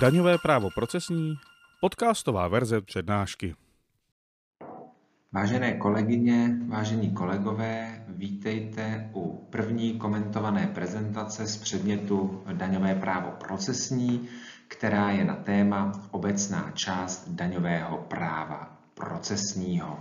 Daňové právo procesní, podcastová verze přednášky. Vážené kolegyně, vážení kolegové, vítejte u první komentované prezentace z předmětu Daňové právo procesní, která je na téma obecná část daňového práva procesního.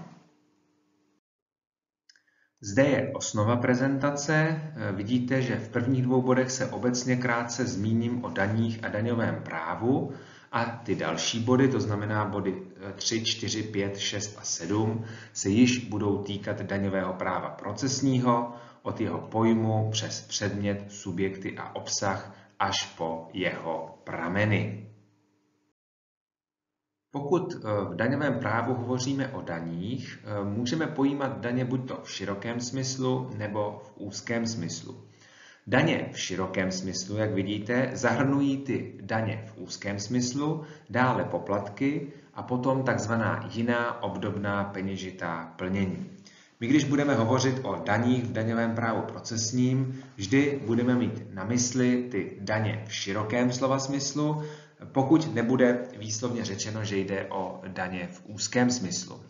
Zde je osnova prezentace. Vidíte, že v prvních dvou bodech se obecně krátce zmíním o daních a daňovém právu a ty další body, to znamená body 3, 4, 5, 6 a 7, se již budou týkat daňového práva procesního od jeho pojmu přes předmět, subjekty a obsah až po jeho prameny. Pokud v daňovém právu hovoříme o daních, můžeme pojímat daně buďto v širokém smyslu nebo v úzkém smyslu. Daně v širokém smyslu, jak vidíte, zahrnují ty daně v úzkém smyslu, dále poplatky a potom takzvaná jiná obdobná peněžitá plnění. My, když budeme hovořit o daních v daňovém právu procesním, vždy budeme mít na mysli ty daně v širokém slova smyslu, pokud nebude výslovně řečeno, že jde o daně v úzkém smyslu.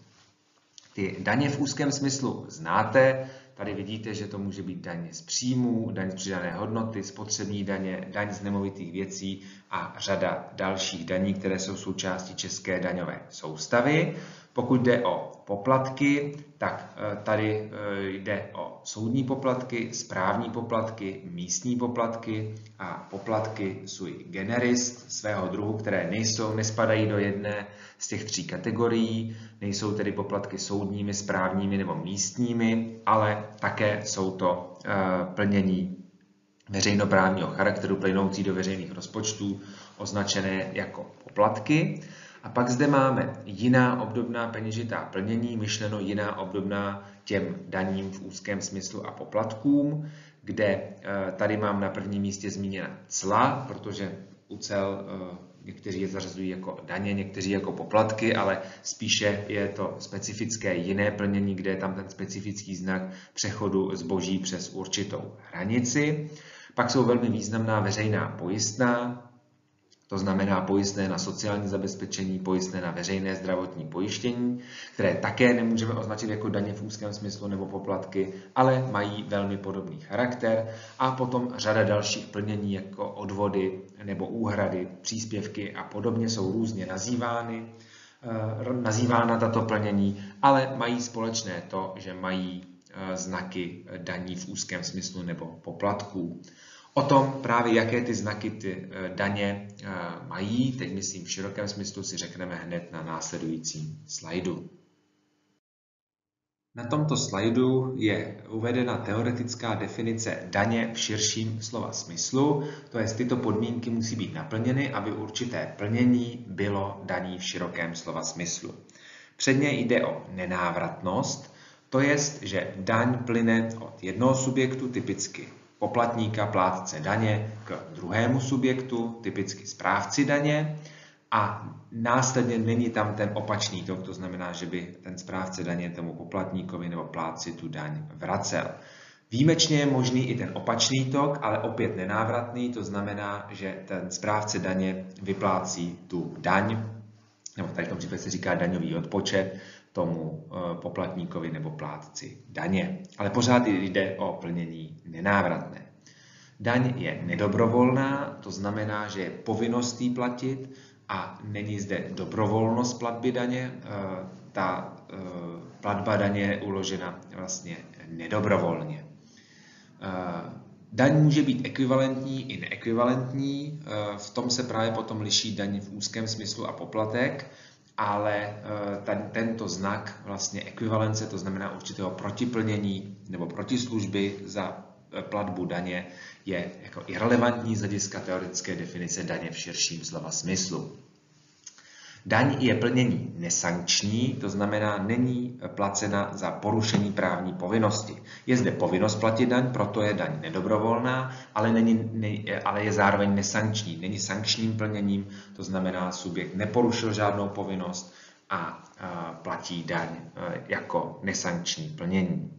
Ty daně v úzkém smyslu znáte, tady vidíte, že to může být daň z příjmů, daň z přidané hodnoty, spotřební daně, daň z nemovitých věcí a řada dalších daní, které jsou součástí české daňové soustavy. Pokud jde o poplatky, tak tady jde o soudní poplatky, správní poplatky, místní poplatky a poplatky sui generis svého druhu, které nespadají do jedné z těch tří kategorií, nejsou tedy poplatky soudními, správními nebo místními, ale také jsou to plnění veřejnoprávního charakteru plynoucí do veřejných rozpočtů, označené jako poplatky. A pak zde máme jiná obdobná peněžitá plnění, myšleno jiná obdobná těm daním v úzkém smyslu a poplatkům, kde tady mám na prvním místě zmíněna cla, protože u cel někteří je zařazují jako daně, někteří jako poplatky, ale spíše je to specifické jiné plnění, kde je tam ten specifický znak přechodu zboží přes určitou hranici. Pak jsou velmi významná veřejná pojistná, to znamená pojistné na sociální zabezpečení, pojistné na veřejné zdravotní pojištění, které také nemůžeme označit jako daně v úzkém smyslu nebo poplatky, ale mají velmi podobný charakter. A potom řada dalších plnění jako odvody nebo úhrady, příspěvky a podobně jsou různě nazývána tato plnění, ale mají společné to, že mají znaky daní v úzkém smyslu nebo poplatků. O tom právě, jaké ty znaky ty daně mají, teď myslím v širokém smyslu, si řekneme hned na následujícím slajdu. Na tomto slajdu je uvedena teoretická definice daně v širším slova smyslu, to jest tyto podmínky musí být naplněny, aby určité plnění bylo daní v širokém slova smyslu. Předně jde o nenávratnost, to jest, že daň plyne od jednoho subjektu, typicky poplatníka, plátce daně, k druhému subjektu, typicky správci daně, a následně není tam ten opačný tok, to znamená, že by ten správce daně tomu poplatníkovi nebo plátci tu daň vracel. Výjimečně je možný i ten opačný tok, ale opět nenávratný, to znamená, že ten správce daně vyplácí tu daň, nebo v takovém případě se říká daňový odpočet, tomu poplatníkovi nebo plátci daně. Ale pořád jde o plnění nenávratné. Daň je nedobrovolná, to znamená, že je povinností platit a není zde dobrovolnost platby daně. Ta platba daně je uložena vlastně nedobrovolně. Daň může být ekvivalentní i neekvivalentní, v tom se právě potom liší daň v úzkém smyslu a poplatek, ale tento znak vlastně ekvivalence, to znamená určitého protiplnění nebo protislužby za platbu daně, je jako irelevantní z hlediska teoretické definice daně v širším slova smyslu. Daň je plnění nesankční, to znamená, není placena za porušení právní povinnosti. Je zde povinnost platit daň, proto je daň nedobrovolná, ale je zároveň nesankční. Není sankčním plněním, to znamená, subjekt neporušil žádnou povinnost a platí daň jako nesankční plnění.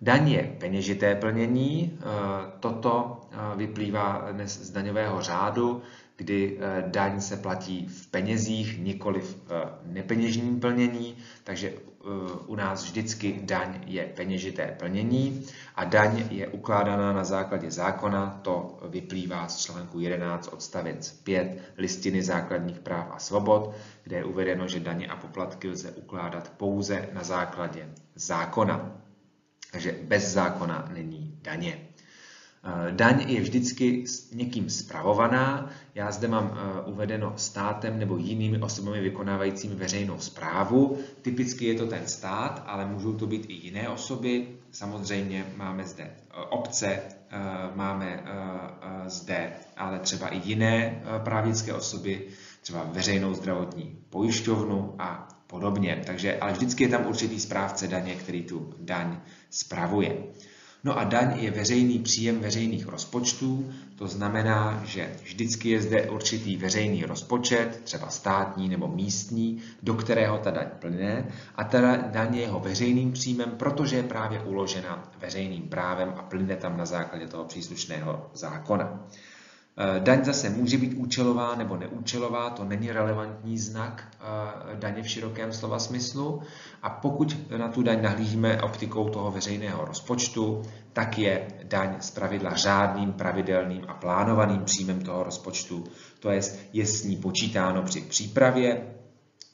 Daň je peněžité plnění, toto vyplývá dnes z daňového řádu, kdy daň se platí v penězích, nikoli v nepeněžním plnění, takže u nás vždycky daň je peněžité plnění a daň je ukládaná na základě zákona, to vyplývá z článku 11 odstavec 5 listiny základních práv a svobod, kde je uvedeno, že daně a poplatky lze ukládat pouze na základě zákona. Takže bez zákona není daně. Daň je vždycky někým spravovaná. Já zde mám uvedeno státem nebo jinými osobami vykonávajícími veřejnou správu. Typicky je to ten stát, ale můžou to být i jiné osoby. Samozřejmě máme zde obce, máme zde ale třeba i jiné právnické osoby, třeba veřejnou zdravotní pojišťovnu a podobně. Takže, ale vždycky je tam určitý správce daně, který tu daň spravuje. No a daň je veřejný příjem veřejných rozpočtů, to znamená, že vždycky je zde určitý veřejný rozpočet, třeba státní nebo místní, do kterého ta daň plyne a ta daň je jeho veřejným příjmem, protože je právě uložena veřejným právem a plyne tam na základě toho příslušného zákona. Daň zase může být účelová nebo neúčelová, to není relevantní znak daně v širokém slova smyslu. A pokud na tu daň nahlížíme optikou toho veřejného rozpočtu, tak je daň zpravidla řádným, pravidelným a plánovaným příjmem toho rozpočtu, to jest je s ní počítáno při přípravě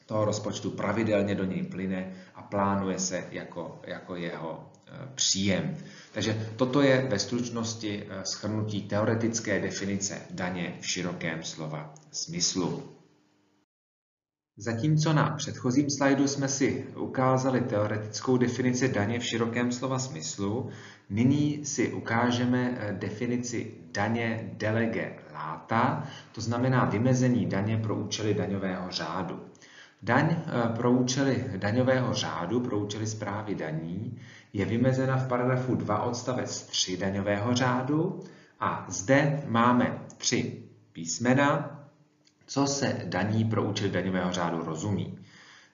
toho rozpočtu, pravidelně do něj plyne a plánuje se jako jeho příjem. Takže toto je ve stručnosti shrnutí teoretické definice daně v širokém slova smyslu. Zatímco na předchozím slajdu jsme si ukázali teoretickou definici daně v širokém slova smyslu, nyní si ukážeme definici daně delege lata, to znamená vymezení daně pro účely daňového řádu. Daň pro účely daňového řádu, pro účely správy daní, je vymezena v paragrafu 2 odstavec 3 daňového řádu a zde máme 3 písmena, co se daní pro účely daňového řádu rozumí.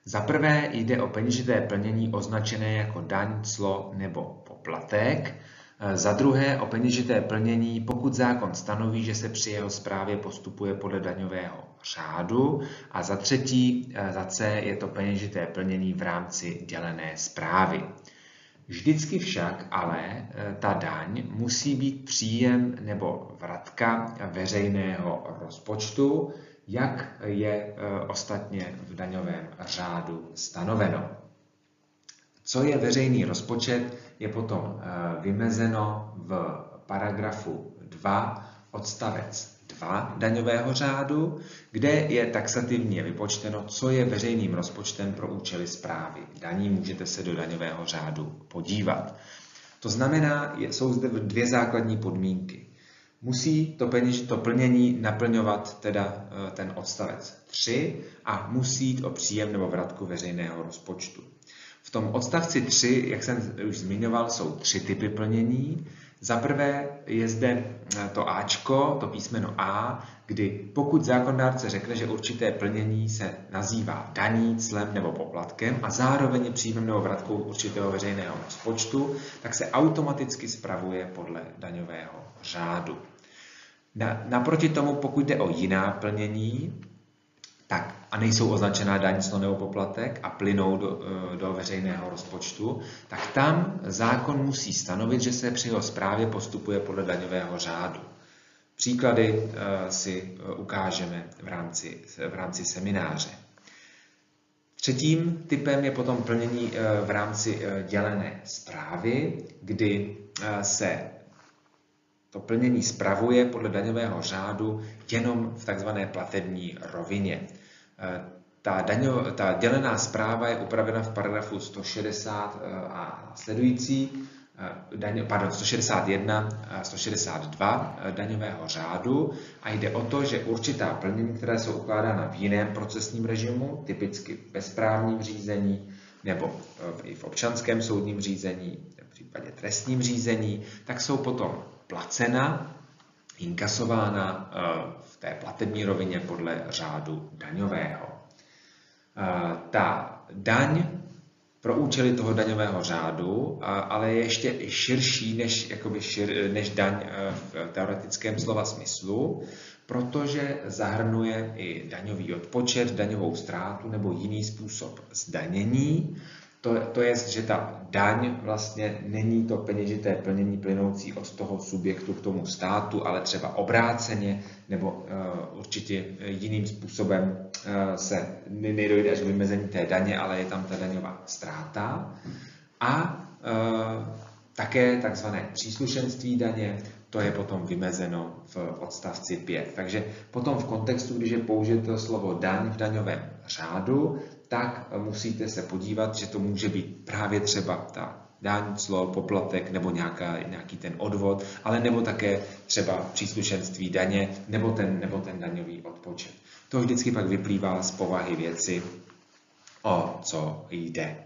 Za prvé jde o peněžité plnění označené jako daň, clo nebo poplatek. Za druhé o peněžité plnění, pokud zákon stanoví, že se při jeho správě postupuje podle daňového řádu. A za třetí, za C, je to peněžité plnění v rámci dělené správy. Vždycky však ale ta daň musí být příjem nebo vratka veřejného rozpočtu, jak je ostatně v daňovém řádu stanoveno. Co je veřejný rozpočet, je potom vymezeno v paragrafu 2 odstavec 2 daňového řádu, kde je taxativně vypočteno, co je veřejným rozpočtem pro účely správy daní. Můžete se do daňového řádu podívat. To znamená, jsou zde dvě základní podmínky. Musí to plnění naplňovat teda ten odstavec 3 a musí jít o příjem nebo vratku veřejného rozpočtu. V tom odstavci 3, jak jsem už zmiňoval, jsou 3 typy plnění. Za prvé je zde to Ačko, to písmeno A, kdy pokud zákonodárce řekne, že určité plnění se nazývá daní, clem nebo poplatkem a zároveň je příjmem nebo vratkou určitého veřejného rozpočtu, tak se automaticky spravuje podle daňového řádu. Naproti tomu, pokud jde o jiná plnění, tak a nejsou označená daň, clo nebo poplatek a plynou do veřejného rozpočtu, tak tam zákon musí stanovit, že se při jeho správě postupuje podle daňového řádu. Příklady si ukážeme v rámci semináře. Třetím typem je potom plnění v rámci dělené správy, kdy se to plnění spravuje podle daňového řádu jenom v tzv. Platební rovině. Ta dělená správa je upravena v paragrafu 160 a sledující, 161 a 162 daňového řádu a jde o to, že určitá plnění, které jsou ukládána v jiném procesním režimu, typicky ve správním řízení nebo i v občanském soudním řízení, v případě trestním řízení, tak jsou potom placena, inkasována v té platební rovině podle řádu daňového. Ta daň pro účely toho daňového řádu, ale je ještě širší než daň v teoretickém slova smyslu, protože zahrnuje i daňový odpočet, daňovou ztrátu nebo jiný způsob zdanění. To je, že ta daň vlastně není to peněžité plnění plynoucí od toho subjektu k tomu státu, ale třeba obráceně nebo určitě jiným způsobem se nedojde až k vymezení té daně, ale je tam ta daňová ztráta. A také takzvané příslušenství daně, to je potom vymezeno v odstavci 5. Takže potom v kontextu, když je použito slovo daň v daňovém řádu, tak musíte se podívat, že to může být právě třeba ta daň, clo, poplatek nebo nějaký ten odvod, ale nebo také třeba příslušenství daně nebo ten daňový odpočet. To vždycky pak vyplývá z povahy věci, o co jde.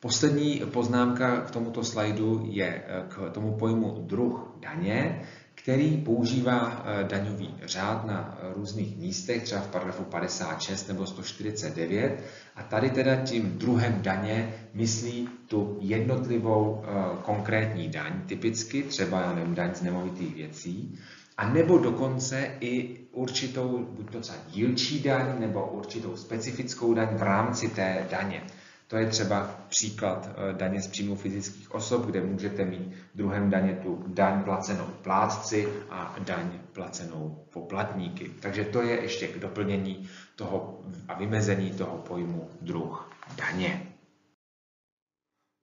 Poslední poznámka k tomuto slajdu je k tomu pojmu druh daně, který používá daňový řád na různých místech, třeba v paragrafu 56 nebo 149. A tady teda tím druhem daně myslí tu jednotlivou konkrétní daň, typicky třeba daň z nemovitých věcí, a nebo dokonce i určitou, buď to třeba dílčí daň, nebo určitou specifickou daň v rámci té daně. To je třeba příklad daně z příjmu fyzických osob, kde můžete mít druhem daně tu daň placenou plátci a daň placenou poplatníky. Takže to je ještě k doplnění toho a vymezení toho pojmu druh daně.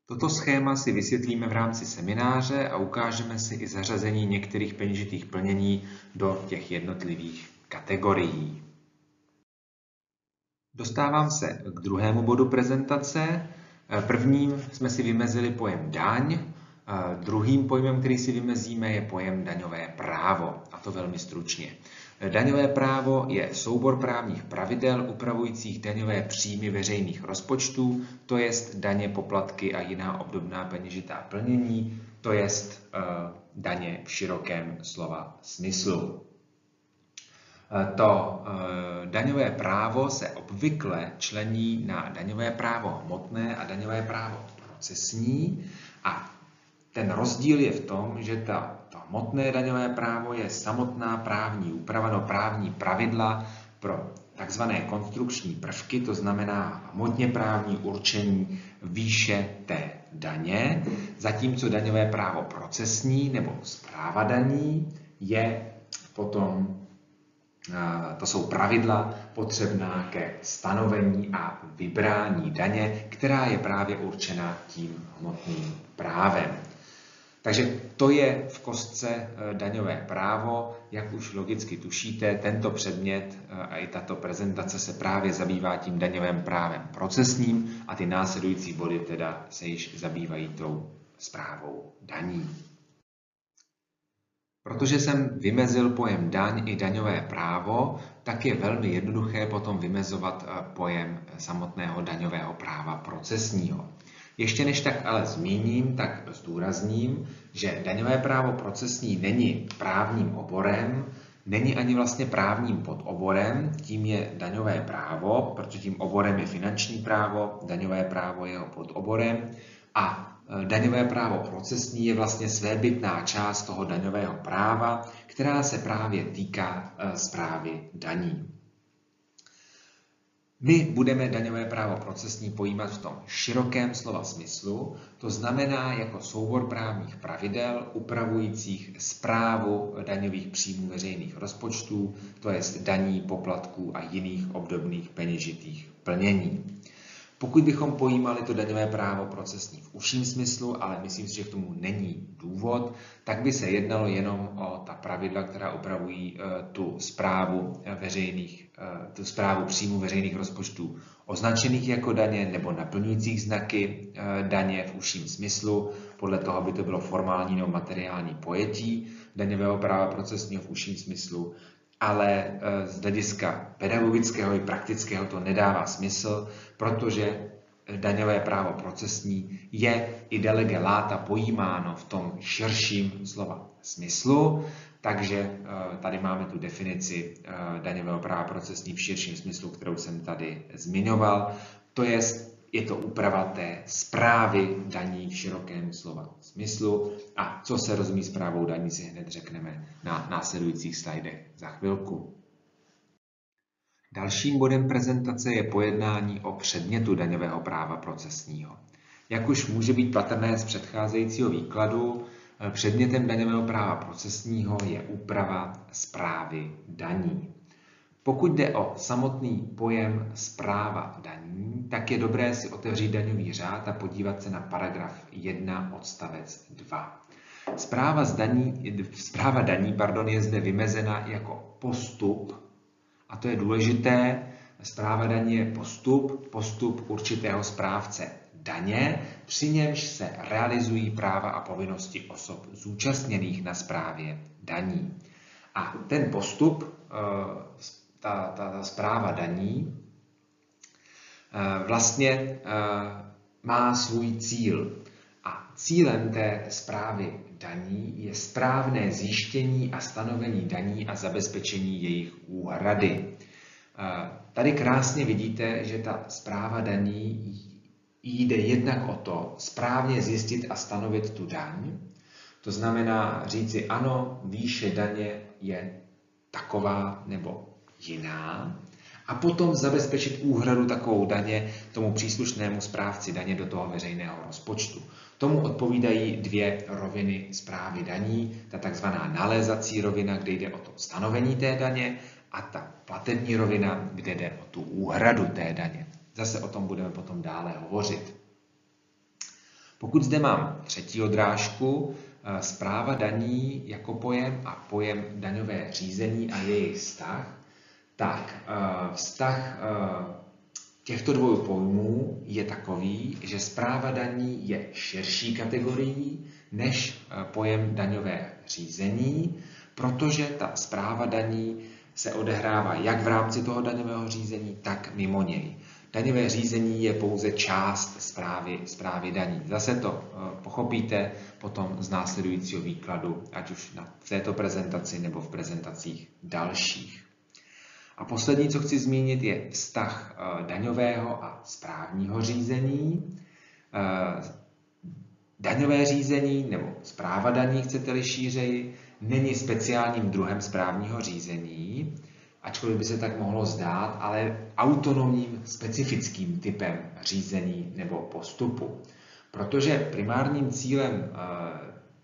Toto schéma si vysvětlíme v rámci semináře a ukážeme si i zařazení některých peněžitých plnění do těch jednotlivých kategorií. Dostávám se k druhému bodu prezentace. Prvním jsme si vymezili pojem daň. Druhým pojmem, který si vymezíme, je pojem daňové právo, a to velmi stručně. Daňové právo je soubor právních pravidel upravujících daňové příjmy veřejných rozpočtů, to jest daně, poplatky a jiná obdobná peněžitá plnění, to jest daně v širokém slova smyslu. To daňové právo se obvykle člení na daňové právo hmotné a daňové právo procesní, a ten rozdíl je v tom, že to hmotné daňové právo je samotná právní úprava, no právní pravidla pro takzvané konstrukční prvky, to znamená hmotně právní určení výše té daně, zatímco daňové právo procesní nebo správa daní je potom, to jsou pravidla potřebná ke stanovení a vybrání daně, která je právě určena tím hmotným právem. Takže to je v kostce daňové právo. Jak už logicky tušíte, tento předmět a i tato prezentace se právě zabývá tím daňovým právem procesním a ty následující body teda se již zabývají tou správou daní. Protože jsem vymezil pojem daň i daňové právo, tak je velmi jednoduché potom vymezovat pojem samotného daňového práva procesního. Ještě než tak ale zmíním, tak zdůrazním, že daňové právo procesní není právním oborem, není ani vlastně právním podoborem, tím je daňové právo, protože tím oborem je finanční právo, daňové právo je jeho podoborem a daňové právo procesní je vlastně svébytná část toho daňového práva, která se právě týká správy daní. My budeme daňové právo procesní pojímat v tom širokém slova smyslu, to znamená jako soubor právních pravidel upravujících správu daňových příjmů veřejných rozpočtů, to jest daní, poplatků a jiných obdobných peněžitých plnění. Pokud bychom pojímali to daňové právo procesní v užším smyslu, ale myslím si, že k tomu není důvod, tak by se jednalo jenom o ta pravidla, která upravují tu správu příjmu veřejných rozpočtů označených jako daně nebo naplňujících znaky daně v užším smyslu. Podle toho by to bylo formální nebo materiální pojetí daňového práva procesního v užším smyslu. Ale z hlediska pedagogického i praktického to nedává smysl, protože daňové právo procesní je i de lege lata pojímáno v tom širším slova smyslu, takže tady máme tu definici daňového práva procesní v širším smyslu, kterou jsem tady zmiňoval, to jest Je to úprava té správy daní v širokém slova smyslu. A co se rozumí správou daní, si hned řekneme na následujících slajdech za chvilku. Dalším bodem prezentace je pojednání o předmětu daňového práva procesního. Jak už může být patrné z předcházejícího výkladu, předmětem daňového práva procesního je úprava správy daní. Pokud jde o samotný pojem správa daní, tak je dobré si otevřít daňový řád a podívat se na paragraf 1 odstavec 2. Správa daní, je zde vymezena jako postup, a to je důležité, správa daní je postup určitého správce daně, při němž se realizují práva a povinnosti osob zúčastněných na správě daní. A ten postup, ta správa daní, vlastně má svůj cíl. A cílem té správy daní je správné zjištění a stanovení daní a zabezpečení jejich úhrady. Tady krásně vidíte, že ta správa daní jde jednak o to správně zjistit a stanovit tu daň. To znamená říci, ano, výše daně je taková nebo jiná. A potom zabezpečit úhradu takovou daně tomu příslušnému správci daně do toho veřejného rozpočtu. Tomu odpovídají dvě roviny správy daní, ta takzvaná nalézací rovina, kde jde o to stanovení té daně, a ta platební rovina, kde jde o tu úhradu té daně. Zase o tom budeme potom dále hovořit. Pokud zde mám třetí odrážku, správa daní jako pojem a pojem daňové řízení a jejich vztah, tak vztah těchto dvou pojmů je takový, že správa daní je širší kategorií než pojem daňové řízení, protože ta správa daní se odehrává jak v rámci toho daňového řízení, tak mimo něj. Daňové řízení je pouze část správy daní. Zase to pochopíte potom z následujícího výkladu, ať už na této prezentaci nebo v prezentacích dalších. A poslední, co chci zmínit, je vztah daňového a správního řízení. Daňové řízení nebo správa daní, chcete-li šířeji, není speciálním druhem správního řízení, ačkoliv by se tak mohlo zdát, ale autonomním specifickým typem řízení nebo postupu. Protože primárním cílem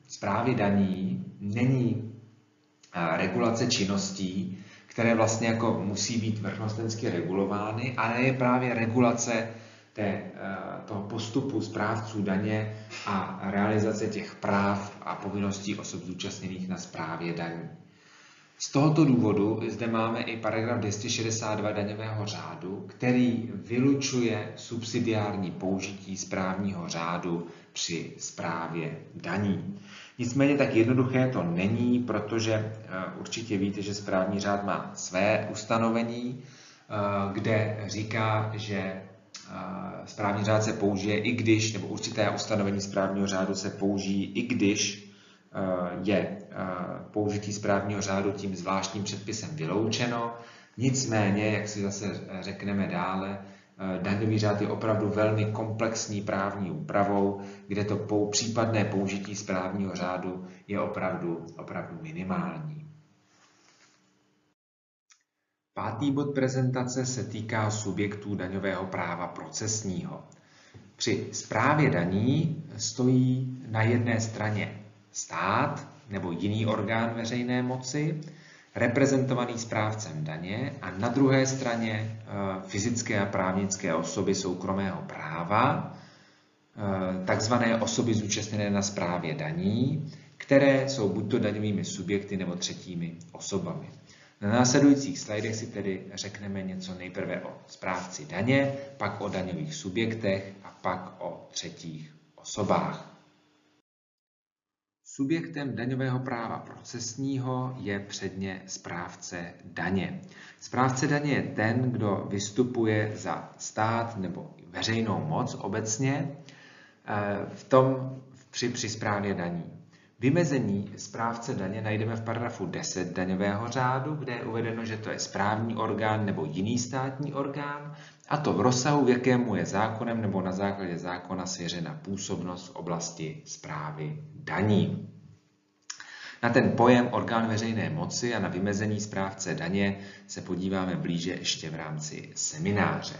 správy daní není regulace činností, které vlastně jako musí být vrchnostensky regulovány, ale je právě regulace toho postupu správců daně a realizace těch práv a povinností osob zúčastněných na správě daní. Z tohoto důvodu zde máme i paragraf 262 daňového řádu, který vylučuje subsidiární použití správního řádu při správě daní. Nicméně tak jednoduché to není, protože určitě víte, že správní řád má své ustanovení, kde říká, že správní řád se použije i když, nebo určité ustanovení správního řádu se použijí i když je použití správního řádu tím zvláštním předpisem vyloučeno. Nicméně, jak si zase řekneme dále, daňový řád je opravdu velmi komplexní právní úpravou, kde to případné použití správního řádu je opravdu minimální. Pátý bod prezentace se týká subjektů daňového práva procesního. Při správě daní stojí na jedné straně stát nebo jiný orgán veřejné moci, reprezentovaný správcem daně, a na druhé straně fyzické a právnické osoby soukromého práva, takzvané osoby zúčastněné na správě daní, které jsou buďto daňovými subjekty nebo třetími osobami. Na následujících slajdech si tedy řekneme něco nejprve o správci daně, pak o daňových subjektech a pak o třetích osobách. Subjektem daňového práva procesního je předně správce daně. Správce daně je ten, kdo vystupuje za stát nebo veřejnou moc obecně při správě daní. Vymezení správce daně najdeme v paragrafu 10 daňového řádu, kde je uvedeno, že to je správní orgán nebo jiný státní orgán, a to v rozsahu, v jakému je zákonem nebo na základě zákona svěřena působnost v oblasti správy daní. Na ten pojem orgán veřejné moci a na vymezení správce daně se podíváme blíže ještě v rámci semináře.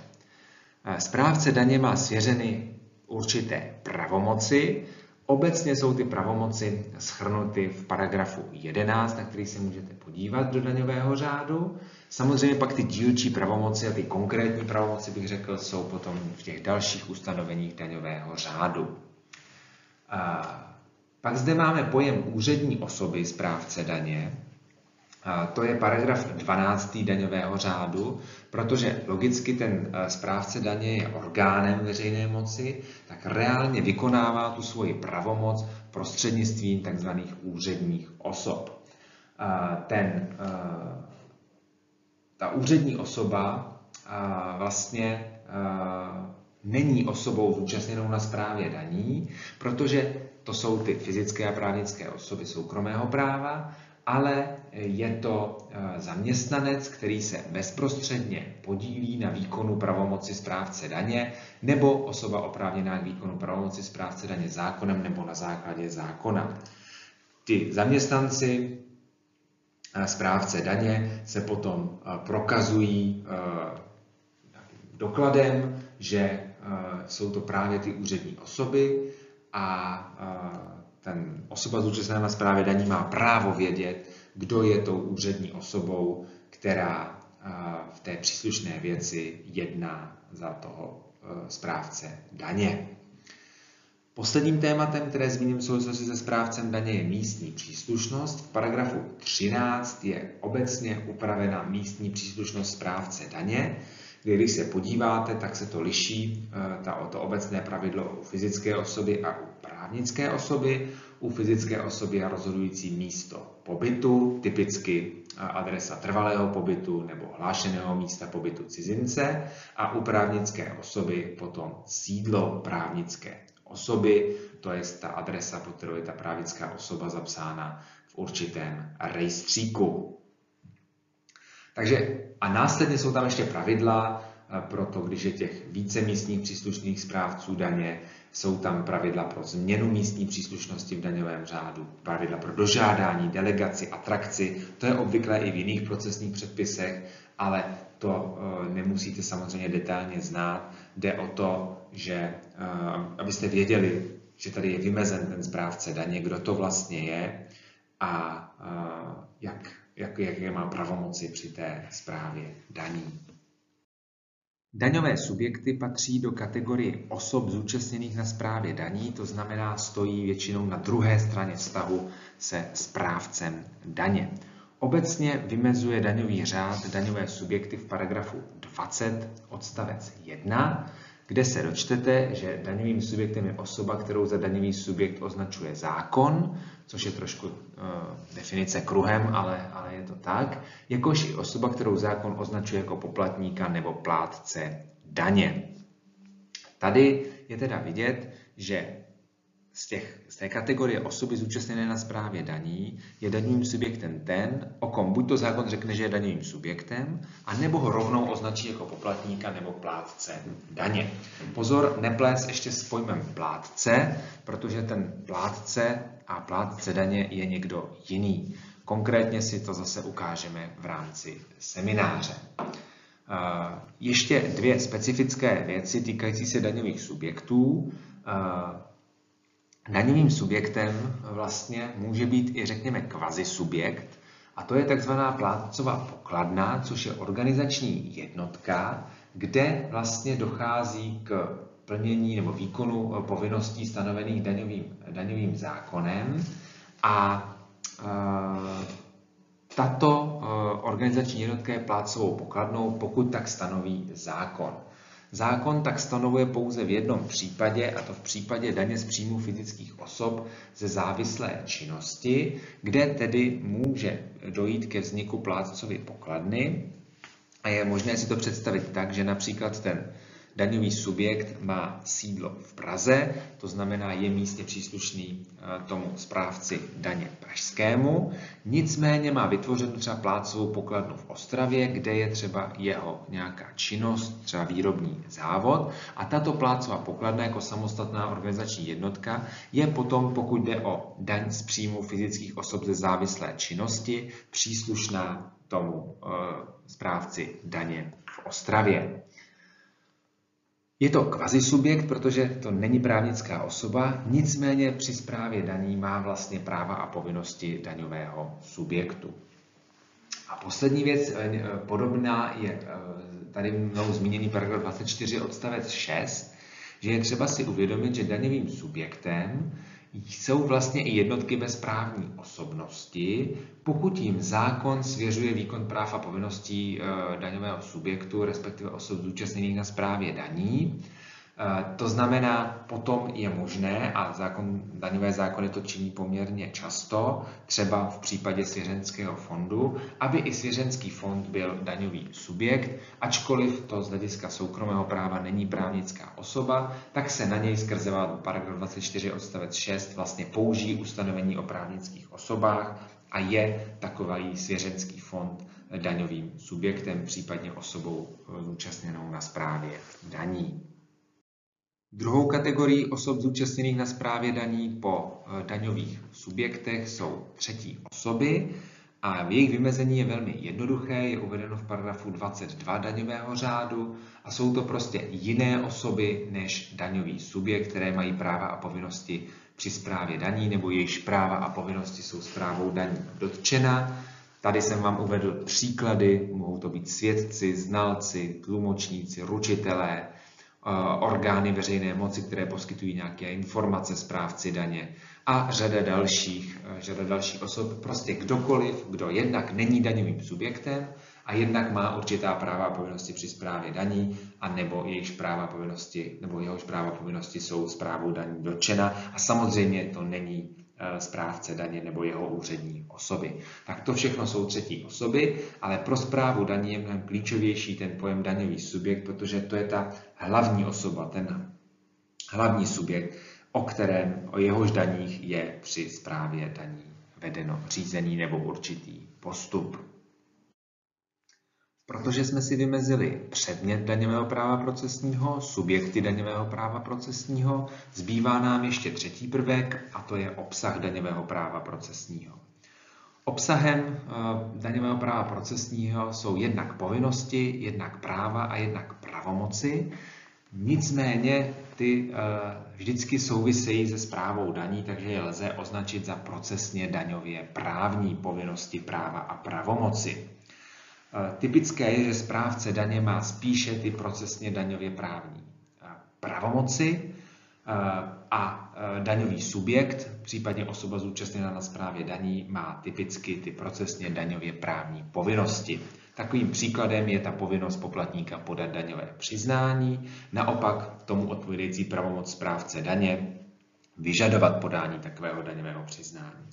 Správce daně má svěřeny určité pravomoci. Obecně jsou ty pravomoci shrnuty v paragrafu 11, na který se můžete podívat do daňového řádu. Samozřejmě pak ty dílčí pravomoci a ty konkrétní pravomoci, bych řekl, jsou potom v těch dalších ustanoveních daňového řádu. Pak zde máme pojem úřední osoby správce daně. To je paragraf 12. daňového řádu, protože logicky ten správce daně je orgánem veřejné moci, tak reálně vykonává tu svoji pravomoc prostřednictvím tzv. Úředních osob. Ta úřední osoba vlastně není osobou účastněnou na správě daní, protože to jsou ty fyzické a právnické osoby soukromého práva, ale je to zaměstnanec, který se bezprostředně podílí na výkonu pravomoci správce daně nebo osoba oprávněná k výkonu pravomoci správce daně zákonem nebo na základě zákona. Ty zaměstnanci správce daně se potom prokazují dokladem, že jsou to právě ty úřední osoby a ten osoba zúčastněná na správě daní má právo vědět, kdo je tou úřední osobou, která v té příslušné věci jedná za toho správce daně. Posledním tématem, které zmíním v souvislosti se správcem daně, je místní příslušnost. V paragrafu 13 je obecně upravena místní příslušnost správce daně. Když se podíváte, tak se to liší, to obecné pravidlo u fyzické osoby a u právnické osoby. U fyzické osoby je rozhodující místo pobytu, typicky adresa trvalého pobytu nebo hlášeného místa pobytu cizince, a u právnické osoby potom sídlo právnické osoby, to je ta adresa, pod kterou je ta právnická osoba zapsána v určitém rejstříku. Takže a následně jsou tam ještě pravidla, proto když je těch více místních příslušných správců daně, jsou tam pravidla pro změnu místní příslušnosti v daňovém řádu, pravidla pro dožádání, delegaci, atrakci, to je obvyklé i v jiných procesních předpisech, ale to nemusíte samozřejmě detailně znát. Jde o to, že abyste věděli, že tady je vymezen ten správce daně, kdo to vlastně je a jaké má pravomoci při té správě daní. Daňové subjekty patří do kategorie osob zúčastněných na správě daní, to znamená, stojí většinou na druhé straně vztahu se správcem daně. Obecně vymezuje daňový řád daňové subjekty v paragrafu 20 odstavec 1, kde se dočtete, že daňovým subjektem je osoba, kterou za daňový subjekt označuje zákon, což je trošku definice kruhem, ale je to tak, jakož i osoba, kterou zákon označuje jako poplatníka nebo plátce daně. Tady je teda vidět, že z té kategorie osoby zúčastněné na správě daní je daňovým subjektem ten, o kom buď to zákon řekne, že je daňovým subjektem, anebo ho rovnou označí jako poplatníka nebo plátce daně. Pozor, neplést ještě s pojmem plátce, protože ten plátce a plátce daně je někdo jiný. Konkrétně si to zase ukážeme v rámci semináře. Ještě dvě specifické věci týkající se daňových subjektů. Daňovým subjektem vlastně může být i, řekněme, kvazisubjekt, a to je takzvaná plátcová pokladna, což je organizační jednotka, kde vlastně dochází k plnění nebo výkonu povinností stanovených daňovým zákonem, a tato organizační jednotka je plátcovou pokladnou, pokud tak stanoví zákon. Zákon tak stanovuje pouze v jednom případě, a to v případě daně z příjmu fyzických osob ze závislé činnosti, kde tedy může dojít ke vzniku plátcovy pokladny, a je možné si to představit tak, že například ten Daňový subjekt má sídlo v Praze, to znamená, je místně příslušný tomu správci daně pražskému, nicméně má vytvořenou třeba plátcovou pokladnu v Ostravě, kde je třeba jeho nějaká činnost, třeba výrobní závod, a tato plátcová pokladna jako samostatná organizační jednotka je potom, pokud jde o daň z příjmu fyzických osob ze závislé činnosti, příslušná tomu správci daně v Ostravě. Je to kvazisubjekt, protože to není právnická osoba, nicméně při správě daní má vlastně práva a povinnosti daňového subjektu. A poslední věc podobná je tady mnou zmíněný paragraf 24 odstavec 6, že je třeba si uvědomit, že daňovým subjektem jsou vlastně i jednotky bez právní osobnosti, pokud jim zákon svěřuje výkon práv a povinností daňového subjektu, respektive osob zúčastněných na správě daní. To znamená, potom je možné, a daňové zákony to činí poměrně často, třeba v případě svěřenského fondu, aby i svěřenský fond byl daňový subjekt, ačkoliv to z hlediska soukromého práva není právnická osoba, tak se na něj skrze paragraf 24 odstavec 6 vlastně použijí ustanovení o právnických osobách a je takový svěřenský fond daňovým subjektem, případně osobou zúčastněnou na správě daní. Druhou kategorií osob zúčastněných na správě daní po daňových subjektech jsou třetí osoby a jejich vymezení je velmi jednoduché, je uvedeno v paragrafu 22 daňového řádu a jsou to prostě jiné osoby než daňový subjekt, které mají práva a povinnosti při správě daní nebo jejichž práva a povinnosti jsou správou daní dotčena. Tady jsem vám uvedl příklady, mohou to být svědci, znalci, tlumočníci, ručitelé, orgány veřejné moci, které poskytují nějaké informace správci daně a řada dalších osob, prostě kdokoliv, kdo jednak není daňovým subjektem a jednak má určitá práva a povinnosti při správě daní a nebo jehož práva a povinnosti jsou správou daní dotčena a samozřejmě to není správce daně nebo jeho úřední osoby. Tak to všechno jsou třetí osoby, ale pro správu daní je mnohem klíčovější ten pojem daňový subjekt, protože to je ta hlavní osoba, ten hlavní subjekt, o jehož daních je při správě daní vedeno řízení nebo určitý postup. Protože jsme si vymezili předmět daňového práva procesního, subjekty daňového práva procesního, zbývá nám ještě třetí prvek, a to je obsah daňového práva procesního. Obsahem daňového práva procesního jsou jednak povinnosti, jednak práva a jednak pravomoci. Nicméně ty vždycky souvisejí se správou daní, takže je lze označit za procesně daňově právní povinnosti, práva a pravomoci. Typické je, že správce daně má spíše ty procesně daňově právní pravomoci a daňový subjekt, případně osoba zúčastněná na správě daní, má typicky ty procesně daňově právní povinnosti. Takovým příkladem je ta povinnost poplatníka podat daňové přiznání, naopak tomu odpovídající pravomoc správce daně vyžadovat podání takového daňového přiznání.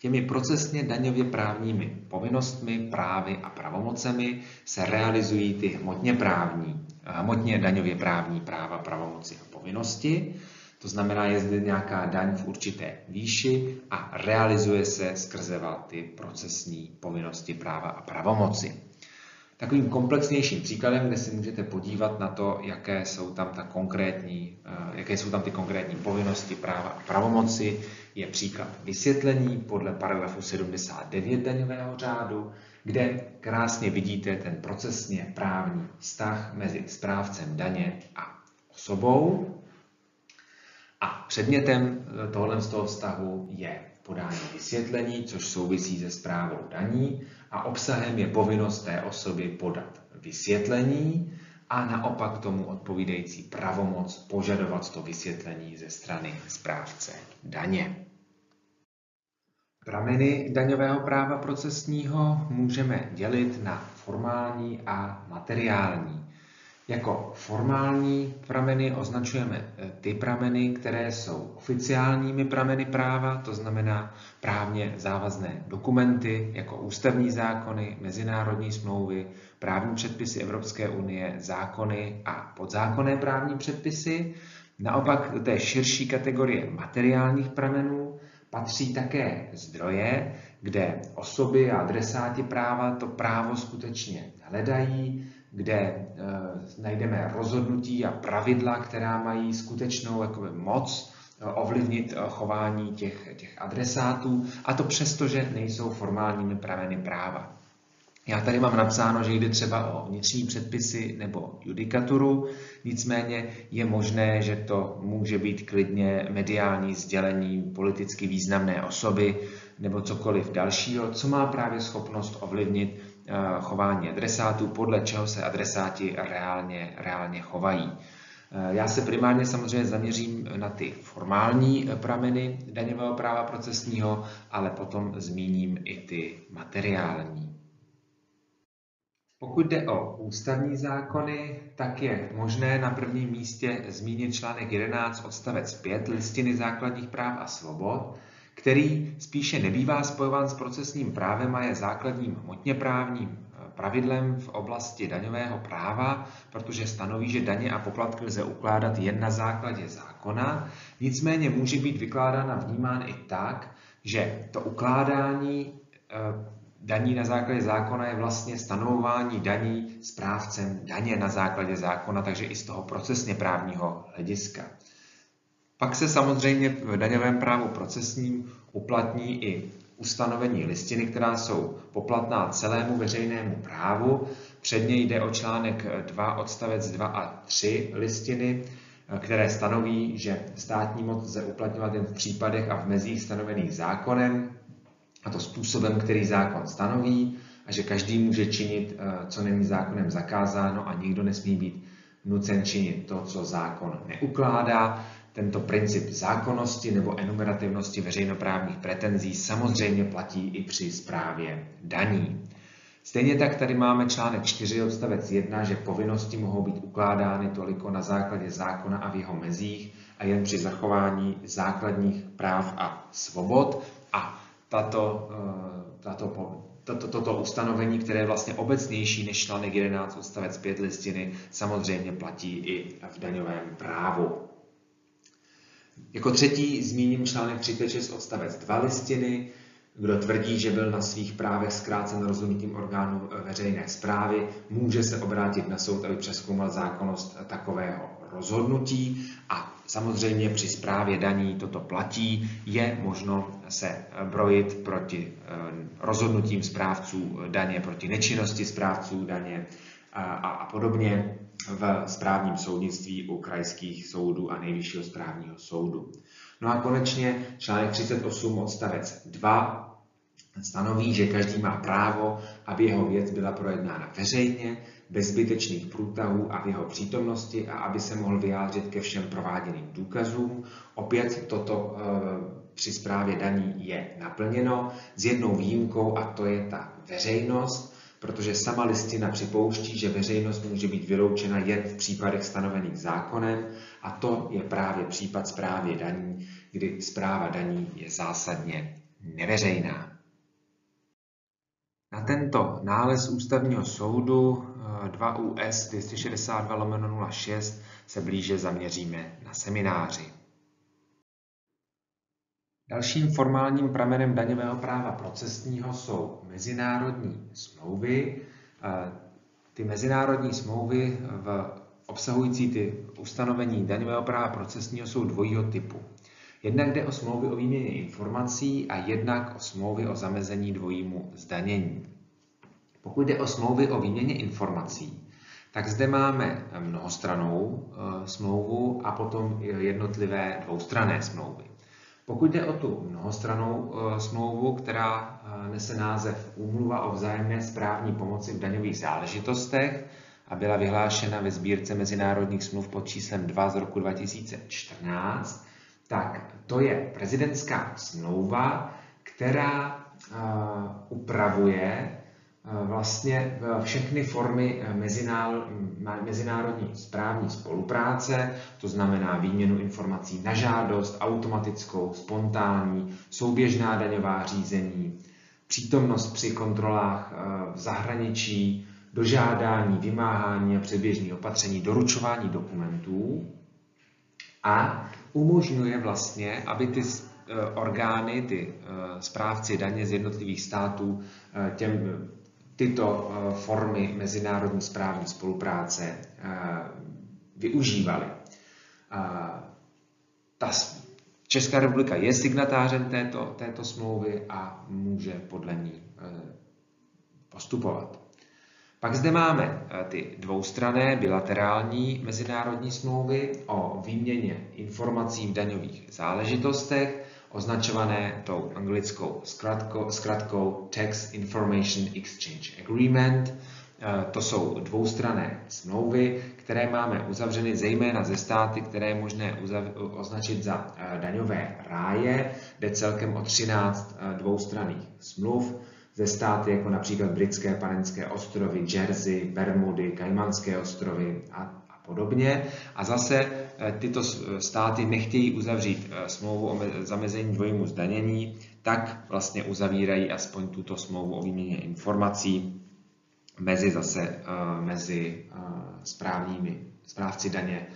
Těmi procesně daňově právními povinnostmi, právy a pravomocemi se realizují ty hmotně daňově právní práva, pravomoci a povinnosti. To znamená, je zde nějaká daň v určité výši a realizuje se skrze ty procesní povinnosti, práva a pravomoci. Takovým komplexnějším příkladem, kde si můžete podívat na to, jaké jsou tam ty konkrétní povinnosti, práva a pravomoci, je příklad vysvětlení podle paragrafu 79 daňového řádu, kde krásně vidíte ten procesně právní vztah mezi správcem daně a osobou. A předmětem tohoto z toho vztahu je podání vysvětlení, což souvisí se správou daní, a obsahem je povinnost té osoby podat vysvětlení a naopak tomu odpovídající pravomoc požadovat to vysvětlení ze strany správce daně. Prameny daňového práva procesního můžeme dělit na formální a materiální. Jako formální prameny označujeme ty prameny, které jsou oficiálními prameny práva, to znamená právně závazné dokumenty, jako ústavní zákony, mezinárodní smlouvy, právní předpisy Evropské unie, zákony a podzákonné právní předpisy. Naopak do té širší kategorie materiálních pramenů patří také zdroje, kde osoby a adresáti práva to právo skutečně hledají, kde najdeme rozhodnutí a pravidla, která mají skutečnou jakoby moc ovlivnit chování těch adresátů, a to přesto, že nejsou formálními prameny práva. Já tady mám napsáno, že jde třeba o vnitřní předpisy nebo judikaturu, nicméně je možné, že to může být klidně mediální sdělení politicky významné osoby nebo cokoliv dalšího, co má právě schopnost ovlivnit chování adresátů, podle čeho se adresáti reálně chovají. Já se primárně samozřejmě zaměřím na ty formální prameny daňového práva procesního, ale potom zmíním i ty materiální. Pokud jde o ústavní zákony, tak je možné na prvním místě zmínit článek 11 odstavec 5 Listiny základních práv a svobod, který spíše nebývá spojován s procesním právem a je základním hmotněprávním pravidlem v oblasti daňového práva, protože stanoví, že daně a poplatky lze ukládat jen na základě zákona, nicméně může být vykládán a vnímán i tak, že to ukládání daní na základě zákona je vlastně stanovování daní správcem daně na základě zákona, takže i z toho procesně právního hlediska. Pak se samozřejmě v daňovém právu procesním uplatní i ustanovení listiny, která jsou poplatná celému veřejnému právu. Předně jde o článek 2 odstavec 2 a 3 listiny, které stanoví, že státní moc lze uplatňovat jen v případech a v mezích stanovených zákonem, a to způsobem, který zákon stanoví, a že každý může činit, co není zákonem zakázáno, a nikdo nesmí být nucen činit to, co zákon neukládá. Tento princip zákonnosti nebo enumerativnosti veřejnoprávních pretenzí samozřejmě platí i při správě daní. Stejně tak tady máme článek 4 odstavec 1, že povinnosti mohou být ukládány toliko na základě zákona a v jeho mezích a jen při zachování základních práv a svobod. A toto ustanovení, které je vlastně obecnější než článek 11 odstavec 5 listiny, samozřejmě platí i v daňovém právu. Jako třetí zmíním článek 36 odstavec 2 listiny. Kdo tvrdí, že byl na svých právech zkrácen rozhodnutím orgánu veřejné správy, může se obrátit na soud, aby přezkoumal zákonnost takového rozhodnutí. A samozřejmě při správě daní toto platí. Je možno se brojit proti rozhodnutím správců daně, proti nečinnosti správců daně a podobně v správním soudnictví u krajských soudů a Nejvyššího správního soudu. No a konečně článek 38 odstavec 2 stanoví, že každý má právo, aby jeho věc byla projednána veřejně, bez zbytečných průtahů a v jeho přítomnosti, a aby se mohl vyjádřit ke všem prováděným důkazům. Opět toto při správě daní je naplněno s jednou výjimkou, a to je ta veřejnost, protože sama listina připouští, že veřejnost může být vyloučena jen v případech stanovených zákonem, a to je právě případ správy daní, kdy správa daní je zásadně neveřejná. Na tento nález Ústavního soudu 2 US 262/06 se blíže zaměříme na semináři. Dalším formálním pramenem daňového práva procesního jsou mezinárodní smlouvy. Ty mezinárodní smlouvy obsahující ty ustanovení daňového práva procesního jsou dvojího typu. Jednak jde o smlouvy o výměně informací a jednak o smlouvy o zamezení dvojímu zdanění. Pokud jde o smlouvy o výměně informací, tak zde máme mnohostrannou smlouvu a potom jednotlivé dvoustranné smlouvy. Pokud jde o tu mnohostrannou smlouvu, která nese název Úmluva o vzájemné správní pomoci v daňových záležitostech a byla vyhlášena ve sbírce mezinárodních smluv pod číslem 2 z roku 2014, tak to je prezidentská smlouva, která upravuje vlastně všechny formy mezinárodní správní spolupráce, to znamená výměnu informací na žádost, automatickou, spontánní, souběžná daňová řízení, přítomnost při kontrolách v zahraničí, dožádání, vymáhání a předběžné opatření, doručování dokumentů, a umožňuje vlastně, aby ty orgány, ty správci daně z jednotlivých států tyto formy mezinárodní správní spolupráce využívaly. Česká republika je signatářem této smlouvy a může podle ní postupovat. Pak zde máme ty dvoustranné bilaterální mezinárodní smlouvy o výměně informací v daňových záležitostech, označované tou anglickou zkratkou Tax Information Exchange Agreement. To jsou dvoustranné smlouvy, které máme uzavřeny zejména ze státy, které je možné označit za daňové ráje. Jde celkem o 13 dvoustranných smluv ze státy jako například Britské Panenské ostrovy, Jersey, Bermudy, Kajmanské ostrovy a podobně. A zase tyto státy nechtějí uzavřít smlouvu o zamezení dvojímu zdanění, tak vlastně uzavírají aspoň tuto smlouvu o výměně informací mezi správci daně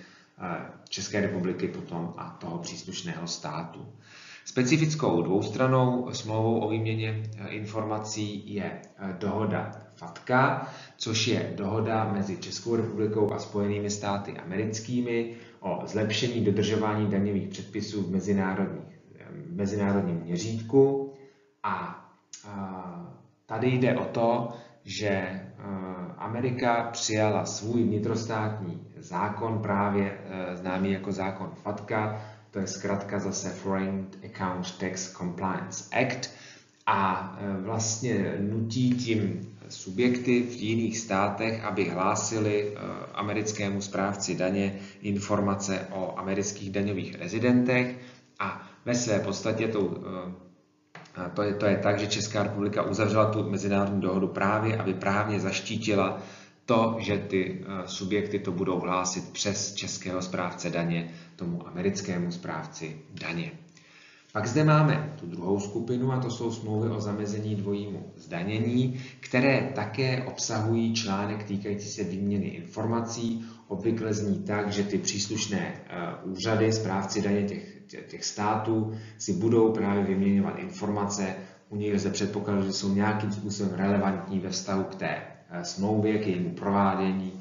České republiky potom a toho příslušného státu. Specifickou dvoustrannou smlouvou o výměně informací je dohoda FATCA, což je dohoda mezi Českou republikou a Spojenými státy americkými o zlepšení dodržování daňových předpisů v mezinárodním měřítku. A tady jde o to, že Amerika přijala svůj vnitrostátní zákon, právě známý jako zákon FATCA, to je zkrátka zase Foreign Account Tax Compliance Act, a vlastně nutí tím subjekty v jiných státech, aby hlásili americkému správci daně informace o amerických daňových rezidentech, a ve své podstatě to je tak, že Česká republika uzavřela tu mezinárodní dohodu právě, aby právně zaštítila to, že ty subjekty to budou hlásit přes českého správce daně tomu americkému správci daně. Pak zde máme tu druhou skupinu, a to jsou smlouvy o zamezení dvojímu zdanění, které také obsahují článek týkající se výměny informací. Obvykle zní tak, že ty příslušné úřady, správci daně těch států si budou právě vyměňovat informace, u nich lze předpokládat, že jsou nějakým způsobem relevantní ve vztahu k té smlouvě, k jejímu provádění,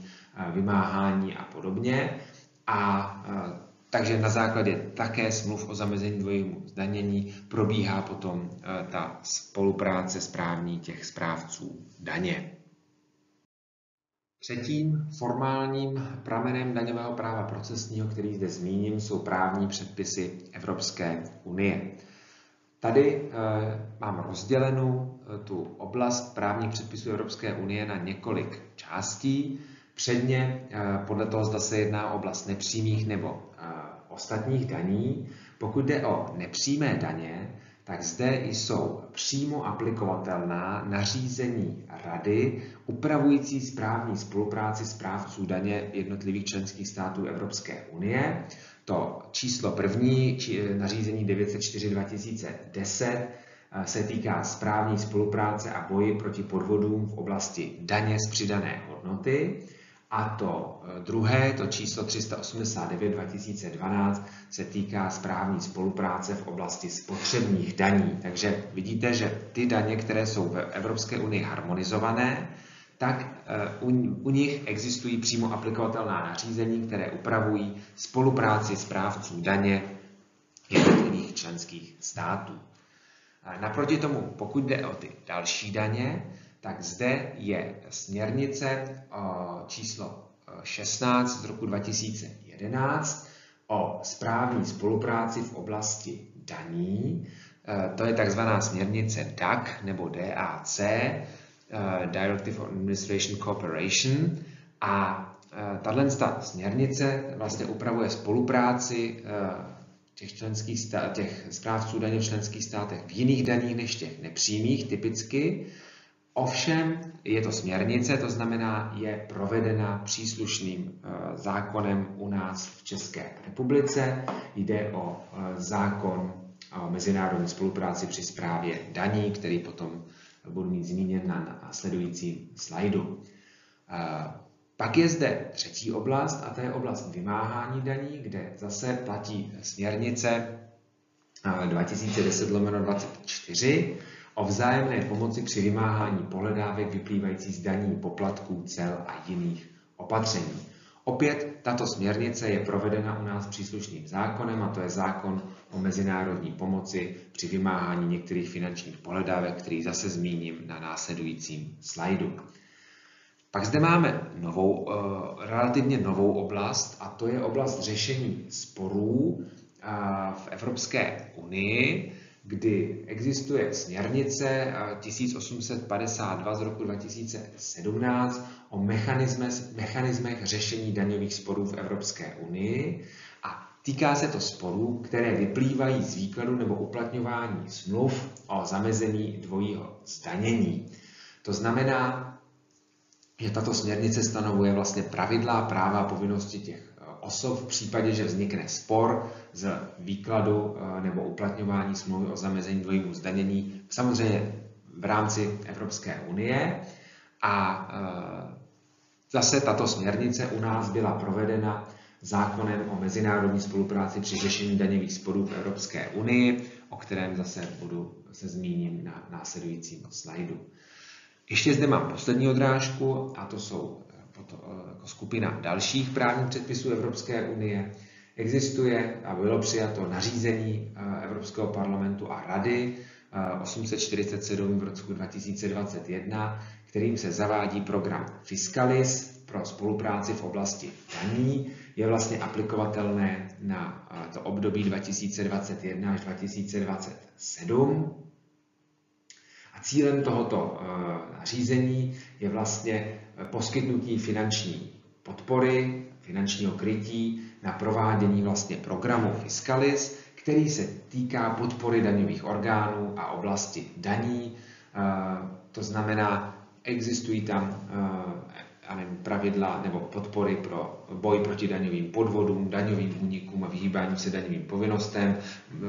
vymáhání a podobně. A takže na základě také smluv o zamezení dvojímu zdanění probíhá potom ta spolupráce správní těch správců daně. Třetím formálním pramenem daňového práva procesního, který zde zmíním, jsou právní předpisy Evropské unie. Tady mám rozdělenou tu oblast právních předpisů Evropské unie na několik částí. Předně podle toho, zda se jedná o oblast nepřímých nebo ostatních daní. Pokud jde o nepřímé daně, tak zde jsou přímo aplikovatelná nařízení Rady upravující správní spolupráci správců daně jednotlivých členských států Evropské unie. To číslo první, nařízení 904/2010, se týká správní spolupráce a boji proti podvodům v oblasti daně z přidané hodnoty. A to druhé, to číslo 389/2012, se týká správní spolupráce v oblasti spotřebních daní. Takže vidíte, že ty daně, které jsou v Evropské unii harmonizované, tak u nich existují přímo aplikovatelná nařízení, které upravují spolupráci správců daně jednotlivých členských států. Naproti tomu, pokud jde o ty další daně, tak zde je směrnice číslo 16 z roku 2011 o správní spolupráci v oblasti daní. To je takzvaná směrnice DAC nebo DAC, Directive on Administration Cooperation, a tato směrnice vlastně upravuje spolupráci těch správců daně v členských státech v jiných daních než těch nepřímých typicky, Ovšem je to směrnice, to znamená, je provedena příslušným zákonem u nás v České republice. Jde o zákon o mezinárodní spolupráci při správě daní, který potom budu mít zmíněn na sledujícím slajdu. Pak je zde třetí oblast a to je oblast vymáhání daní, kde zase platí směrnice 2010/24 o vzájemné pomoci při vymáhání pohledávek vyplývající z daní, poplatků, cel a jiných opatření. Opět tato směrnice je provedena u nás příslušným zákonem a to je zákon o mezinárodní pomoci při vymáhání některých finančních pohledávek, který zase zmíním na následujícím slajdu. Pak zde máme novou, relativně novou oblast a to je oblast řešení sporů v Evropské unii, kdy existuje směrnice 1852 z roku 2017 o mechanismech řešení daňových sporů v Evropské unii a týká se to sporů, které vyplývají z výkladu nebo uplatňování smluv o zamezení dvojího zdanění. To znamená, že tato směrnice stanovuje vlastně pravidla, práva a povinnosti těch osob v případě, že vznikne spor z výkladu nebo uplatňování smlouvy o zamezení dvojímu zdanění, samozřejmě v rámci Evropské unie. A zase tato směrnice u nás byla provedena zákonem o mezinárodní spolupráci při řešení daňových sporů v Evropské unii, o kterém zase se zmíním na následujícím slajdu. Ještě zde mám poslední odrážku a to jsou jako skupina dalších právních předpisů Evropské unie. Existuje a bylo přijato nařízení Evropského parlamentu a Rady 847 v roce 2021, kterým se zavádí program Fiscalis pro spolupráci v oblasti daní. Je vlastně aplikovatelné na to období 2021 až 2027. A cílem tohoto nařízení je vlastně poskytnutí finanční podpory, finančního krytí na provádění vlastně programu Fiscalis, který se týká podpory daňových orgánů a oblasti daní. To znamená, existují tam pravidla nebo podpory pro boj proti daňovým podvodům, daňovým únikům a vyhýbání se daňovým povinnostem,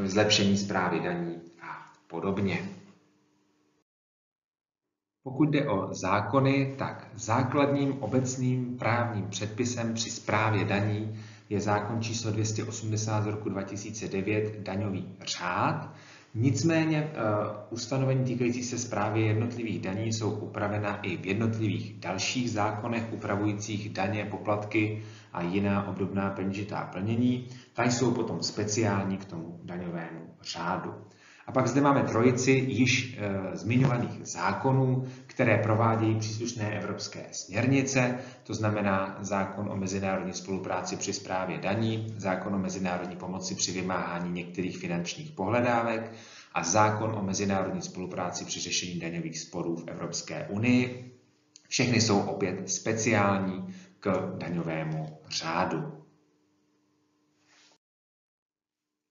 zlepšení správy daní a podobně. Pokud jde o zákony, tak základním obecným právním předpisem při správě daní je zákon číslo 280 z roku 2009 daňový řád. Nicméně ustanovení týkající se správy jednotlivých daní jsou upravena i v jednotlivých dalších zákonech upravujících daně, poplatky a jiná obdobná peněžitá plnění. Ta jsou potom speciální k tomu daňovému řádu. A pak zde máme trojici již zmiňovaných zákonů, které provádějí příslušné evropské směrnice, to znamená zákon o mezinárodní spolupráci při správě daní, zákon o mezinárodní pomoci při vymáhání některých finančních pohledávek a zákon o mezinárodní spolupráci při řešení daňových sporů v Evropské unii. Všechny jsou opět speciální k daňovému řádu.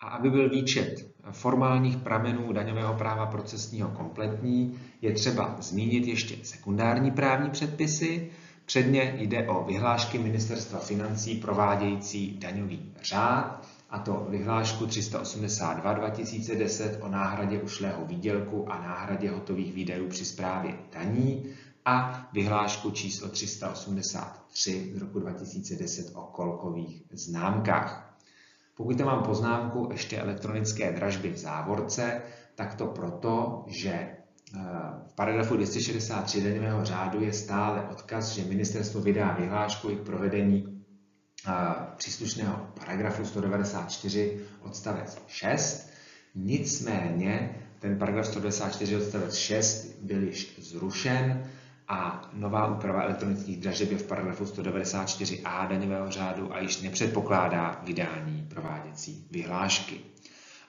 A aby byl výčet formálních pramenů daňového práva procesního kompletní, je třeba zmínit ještě sekundární právní předpisy. Předně jde o vyhlášky Ministerstva financí provádějící daňový řád, a to vyhlášku 382/2010 o náhradě ušlého výdělku a náhradě hotových výdajů při správě daní a vyhlášku číslo 383 z roku 2010 o kolkových známkách. Pokud tam mám poznámku ještě elektronické dražby v závorce, tak to proto, že v paragrafu 263 daňového řádu je stále odkaz, že ministerstvo vydá vyhlášku i k provedení příslušného paragrafu 194 odstavec 6. Nicméně ten paragraf 194 odstavec 6 byl již zrušen a nová úprava elektronických dražeb je v paragrafu 194a daňového řádu a již nepředpokládá vydání prováděcí vyhlášky.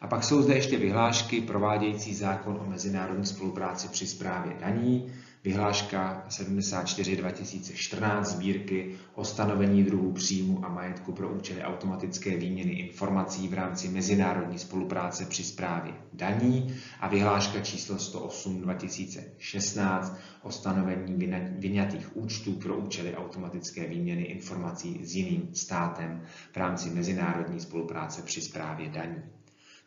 A pak jsou zde ještě vyhlášky provádějící zákon o mezinárodní spolupráci při správě daní, vyhláška 74/2014 Sbírky o stanovení druhů příjmu a majetku pro účely automatické výměny informací v rámci mezinárodní spolupráce při správě daní a vyhláška číslo 108/2016 o stanovení vyňatých účtů pro účely automatické výměny informací s jiným státem v rámci mezinárodní spolupráce při správě daní.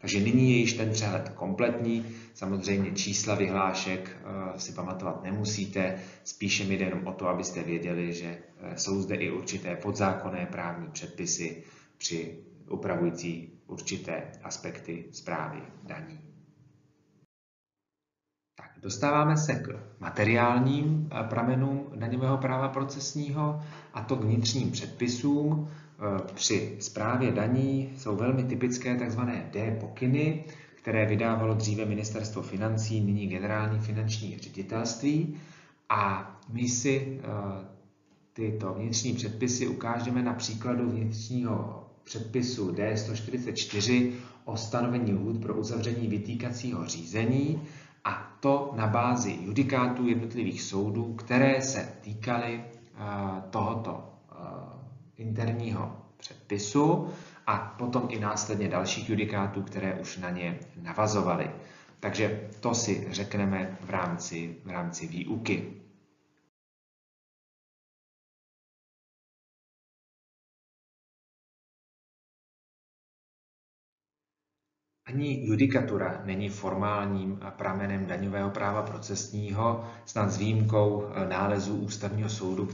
Takže nyní je již ten přehled kompletní, samozřejmě čísla vyhlášek si pamatovat nemusíte, spíše mi jde jenom o to, abyste věděli, že jsou zde i určité podzákonné právní předpisy při upravující určité aspekty správy daní. Tak, dostáváme se k materiálním pramenům daňového práva procesního, a to k vnitřním předpisům. Při správě daní jsou velmi typické tzv. D-pokyny, které vydávalo dříve Ministerstvo financí, nyní Generální finanční ředitelství. A my si tyto vnitřní předpisy ukážeme na příkladu vnitřního předpisu D-144 o stanovení lhůt pro uzavření vytýkacího řízení, a to na bázi judikátů jednotlivých soudů, které se týkaly tohoto interního předpisu a potom i následně dalších judikátů, které už na ně navazovaly. Takže to si řekneme v rámci výuky. Ani judikatura není formálním pramenem daňového práva procesního, snad s výjimkou nálezů Ústavního soudu,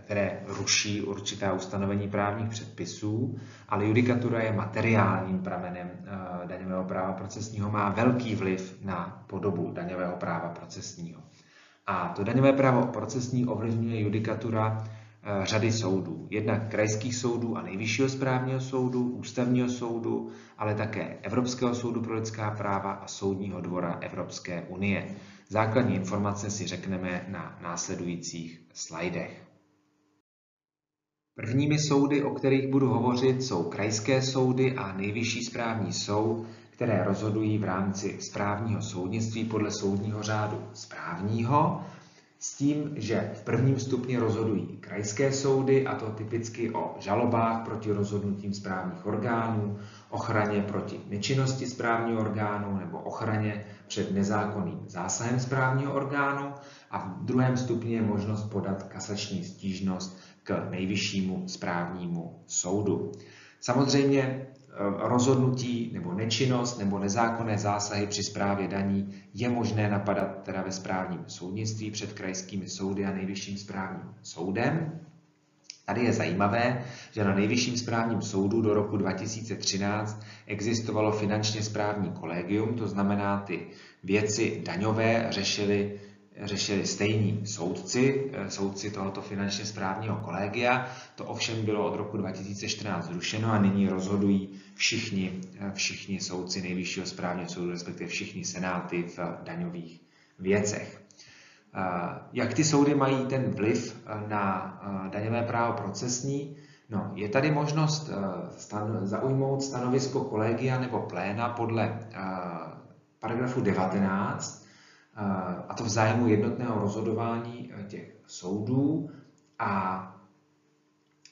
které ruší určitá ustanovení právních předpisů, ale judikatura je materiálním pramenem daňového práva procesního, má velký vliv na podobu daňového práva procesního. A to daňové právo procesní ovlivňuje judikatura řady soudů, jednak krajských soudů a Nejvyššího správního soudu, Ústavního soudu, ale také Evropského soudu pro lidská práva a Soudního dvora Evropské unie. Základní informace si řekneme na následujících slajdech. Prvními soudy, o kterých budu hovořit, jsou krajské soudy a Nejvyšší správní soud, které rozhodují v rámci správního soudnictví podle soudního řádu správního, s tím, že v prvním stupni rozhodují krajské soudy, a to typicky o žalobách proti rozhodnutím správních orgánů, ochraně proti nečinnosti správního orgánu nebo ochraně před nezákonným zásahem správního orgánu, a v druhém stupni je možnost podat kasační stížnost k Nejvyššímu správnímu soudu. Samozřejmě rozhodnutí nebo nečinnost nebo nezákonné zásahy při správě daní je možné napadat teda ve správním soudnictví před krajskými soudy a Nejvyšším správním soudem. Tady je zajímavé, že na Nejvyšším správním soudu do roku 2013 existovalo finančně správní kolegium, to znamená, ty věci daňové řešili stejní soudci tohoto finančně správního kolegia. To ovšem bylo od roku 2014 zrušeno a nyní rozhodují všichni soudci Nejvyššího správního soudu, respektive všichni senáty v daňových věcech. Jak ty soudy mají ten vliv na daňové právo procesní? No, je tady možnost zaujmout stanovisko kolegia nebo pléna podle paragrafu 19, a to v zájmu jednotného rozhodování těch soudů, a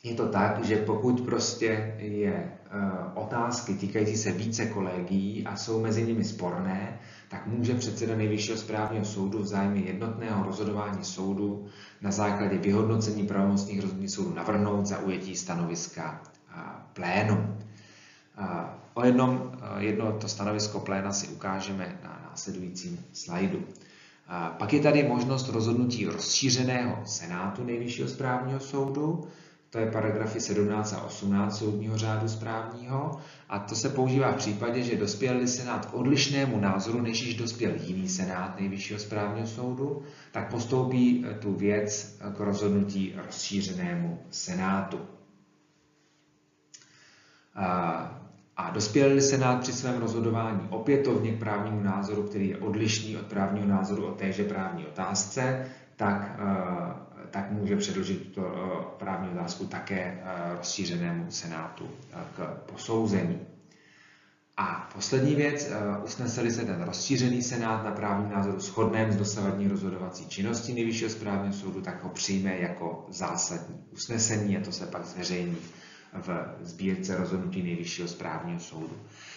je to tak, že pokud prostě je otázky týkající se více kolegií a jsou mezi nimi sporné, tak může předseda Nejvyššího správního soudu v zájmu jednotného rozhodování soudu na základě vyhodnocení pravomocných rozhodnutí soudu navrhnout zaujetí stanoviska plénu. Jedno to stanovisko pléna si ukážeme na následujícím slajdu. Pak je tady možnost rozhodnutí rozšířeného senátu Nejvyššího správního soudu, to je paragrafy 17 a 18 soudního řádu správního, a to se používá v případě, že dospěl senát k odlišnému názoru, než již dospěl jiný senát Nejvyššího správního soudu, tak postoupí tu věc k rozhodnutí rozšířenému senátu. A dospěl senát při svém rozhodování opětovně k právnímu názoru, který je odlišný od právního názoru o téže právní otázce, tak může předložit tuto právní otázku také rozšířenému senátu k posouzení. A poslední věc, usneseli se ten rozšířený senát na právním názoru shodném s dosavadní rozhodovací činností Nejvyššího správního soudu, tak ho přijme jako zásadní usnesení a to se pak zveřejní v sbírce rozhodnutí Nejvyššího správního soudu.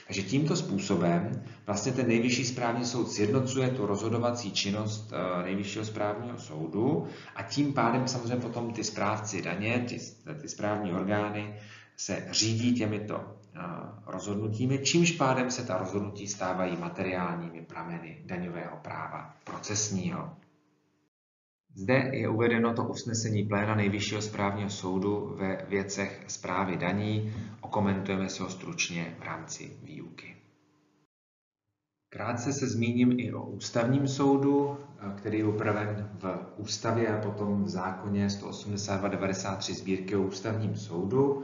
Takže tímto způsobem vlastně ten Nejvyšší správní soud sjednocuje tu rozhodovací činnost Nejvyššího správního soudu a tím pádem samozřejmě potom ty správci daně, ty správní orgány se řídí těmito rozhodnutími, čímž pádem se ta rozhodnutí stávají materiálními prameny daňového práva procesního. Zde je uvedeno to usnesení pléna Nejvyššího správního soudu ve věcech správy daní. Okomentujeme se ho stručně v rámci výuky. Krátce se zmíním i o Ústavním soudu, který je upraven v ústavě a potom v zákoně 182/93 sbírky o Ústavním soudu.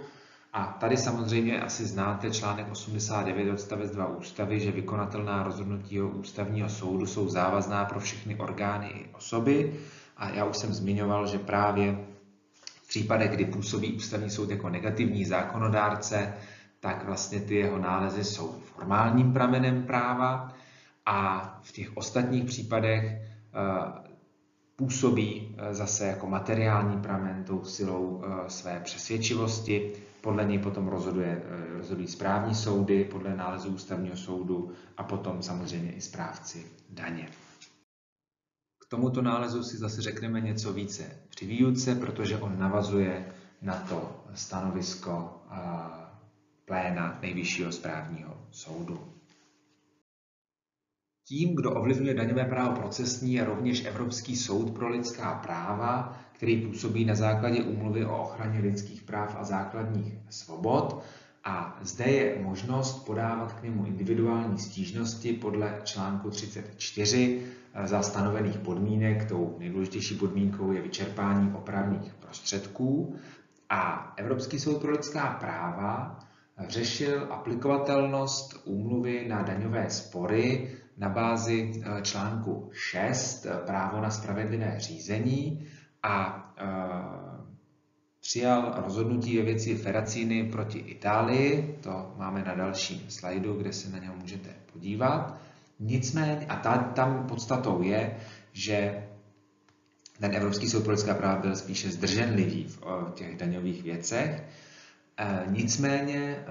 A tady samozřejmě asi znáte článek 89 odstavec 2 ústavy, že vykonatelná rozhodnutí Ústavního soudu jsou závazná pro všechny orgány i osoby. A já už jsem zmiňoval, že právě v případech, kdy působí Ústavní soud jako negativní zákonodárce, tak vlastně ty jeho nálezy jsou formálním pramenem práva a v těch ostatních případech působí zase jako materiální pramen tou silou své přesvědčivosti. Podle něj potom rozhodují správní soudy, podle nálezu Ústavního soudu a potom samozřejmě i správci daně. K tomuto nálezu si zase řekneme něco více při výuce, protože on navazuje na to stanovisko pléna Nejvyššího správního soudu. Tím, kdo ovlivňuje daňové právo procesní, je rovněž Evropský soud pro lidská práva, který působí na základě Úmluvy o ochraně lidských práv a základních svobod. A zde je možnost podávat k němu individuální stížnosti podle článku 34 za stanovených podmínek. Tou nejdůležitější podmínkou je vyčerpání opravných prostředků. A Evropský soud pro lidská práva řešil aplikovatelnost úmluvy na daňové spory na bázi článku 6 právo na spravedlivé řízení a přijal rozhodnutí ve věci Ferracini proti Itálii, to máme na dalším slajdu, kde se na něm můžete podívat. Nicméně, a tam podstatou je, že ten Evropský soud pro lidská práva byl spíše zdrženlivý v těch daňových věcech. Nicméně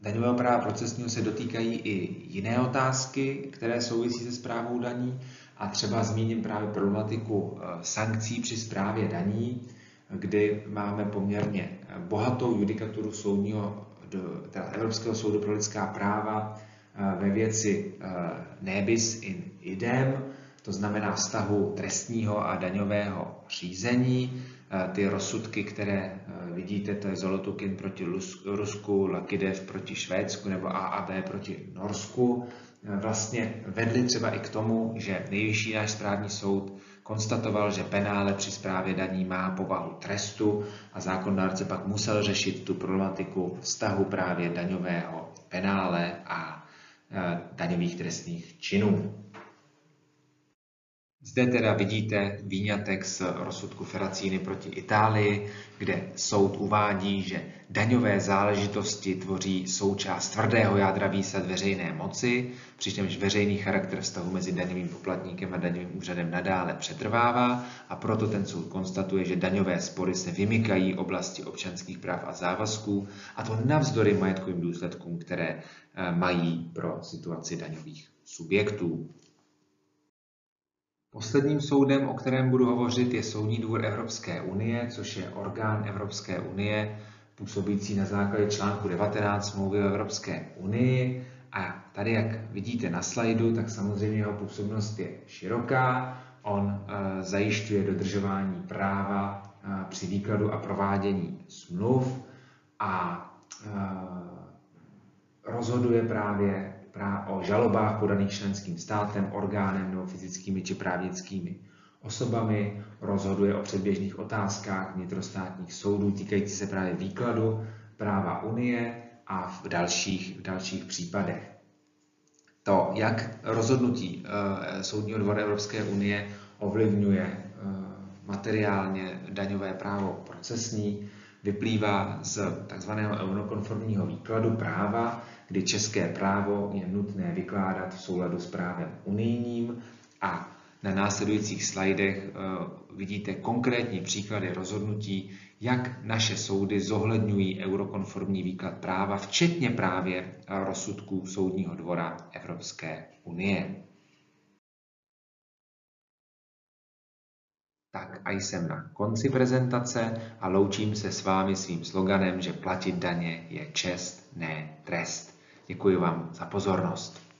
daňového práva procesního se dotýkají i jiné otázky, které souvisí se správou daní a třeba zmíním právě problematiku sankcí při správě daní, kdy máme poměrně bohatou judikaturu Evropského soudu pro lidská práva ve věci ne bis in idem, to znamená vztahu trestního a daňového řízení. Ty rozsudky, které vidíte, to je Zolotukin proti Rusku, Lakidev proti Švédsku nebo AAB proti Norsku, vlastně vedly třeba i k tomu, že Nejvyšší náš správní soud konstatoval, že penále při správě daní má povahu trestu a zákonodárce pak musel řešit tu problematiku vztahu právě daňového penále a daňových trestných činů. Zde teda vidíte výňatek z rozsudku Ferracini proti Itálii, kde soud uvádí, že daňové záležitosti tvoří součást tvrdého jádra výsad veřejné moci, přičemž veřejný charakter vztahu mezi daňovým poplatníkem a daňovým úřadem nadále přetrvává a proto ten soud konstatuje, že daňové spory se vymykají oblasti občanských práv a závazků a to navzdory majetkovým důsledkům, které mají pro situaci daňových subjektů. Posledním soudem, o kterém budu hovořit, je Soudní dvůr Evropské unie, což je orgán Evropské unie působící na základě článku 19 smlouvy o Evropské unii. A tady, jak vidíte na slajdu, tak samozřejmě jeho působnost je široká. On zajišťuje dodržování práva při výkladu a provádění smluv a rozhoduje právě o žalobách podaných členským státem, orgánem nebo fyzickými či právnickými osobami, rozhoduje o předběžných otázkách vnitrostátních soudů týkající se právě výkladu práva Unie a v dalších případech. To, jak rozhodnutí Soudního dvora Evropské unie ovlivňuje materiálně daňové právo procesní, vyplývá z tzv. Eurokonformního výkladu práva, kdy české právo je nutné vykládat v souladu s právem unijním, a na následujících slajdech vidíte konkrétní příklady rozhodnutí, jak naše soudy zohledňují eurokonformní výklad práva, včetně právě rozsudků Soudního dvora Evropské unie. Tak a jsem na konci prezentace a loučím se s vámi svým sloganem, že platit daně je čest, ne trest. Děkuji vám za pozornost.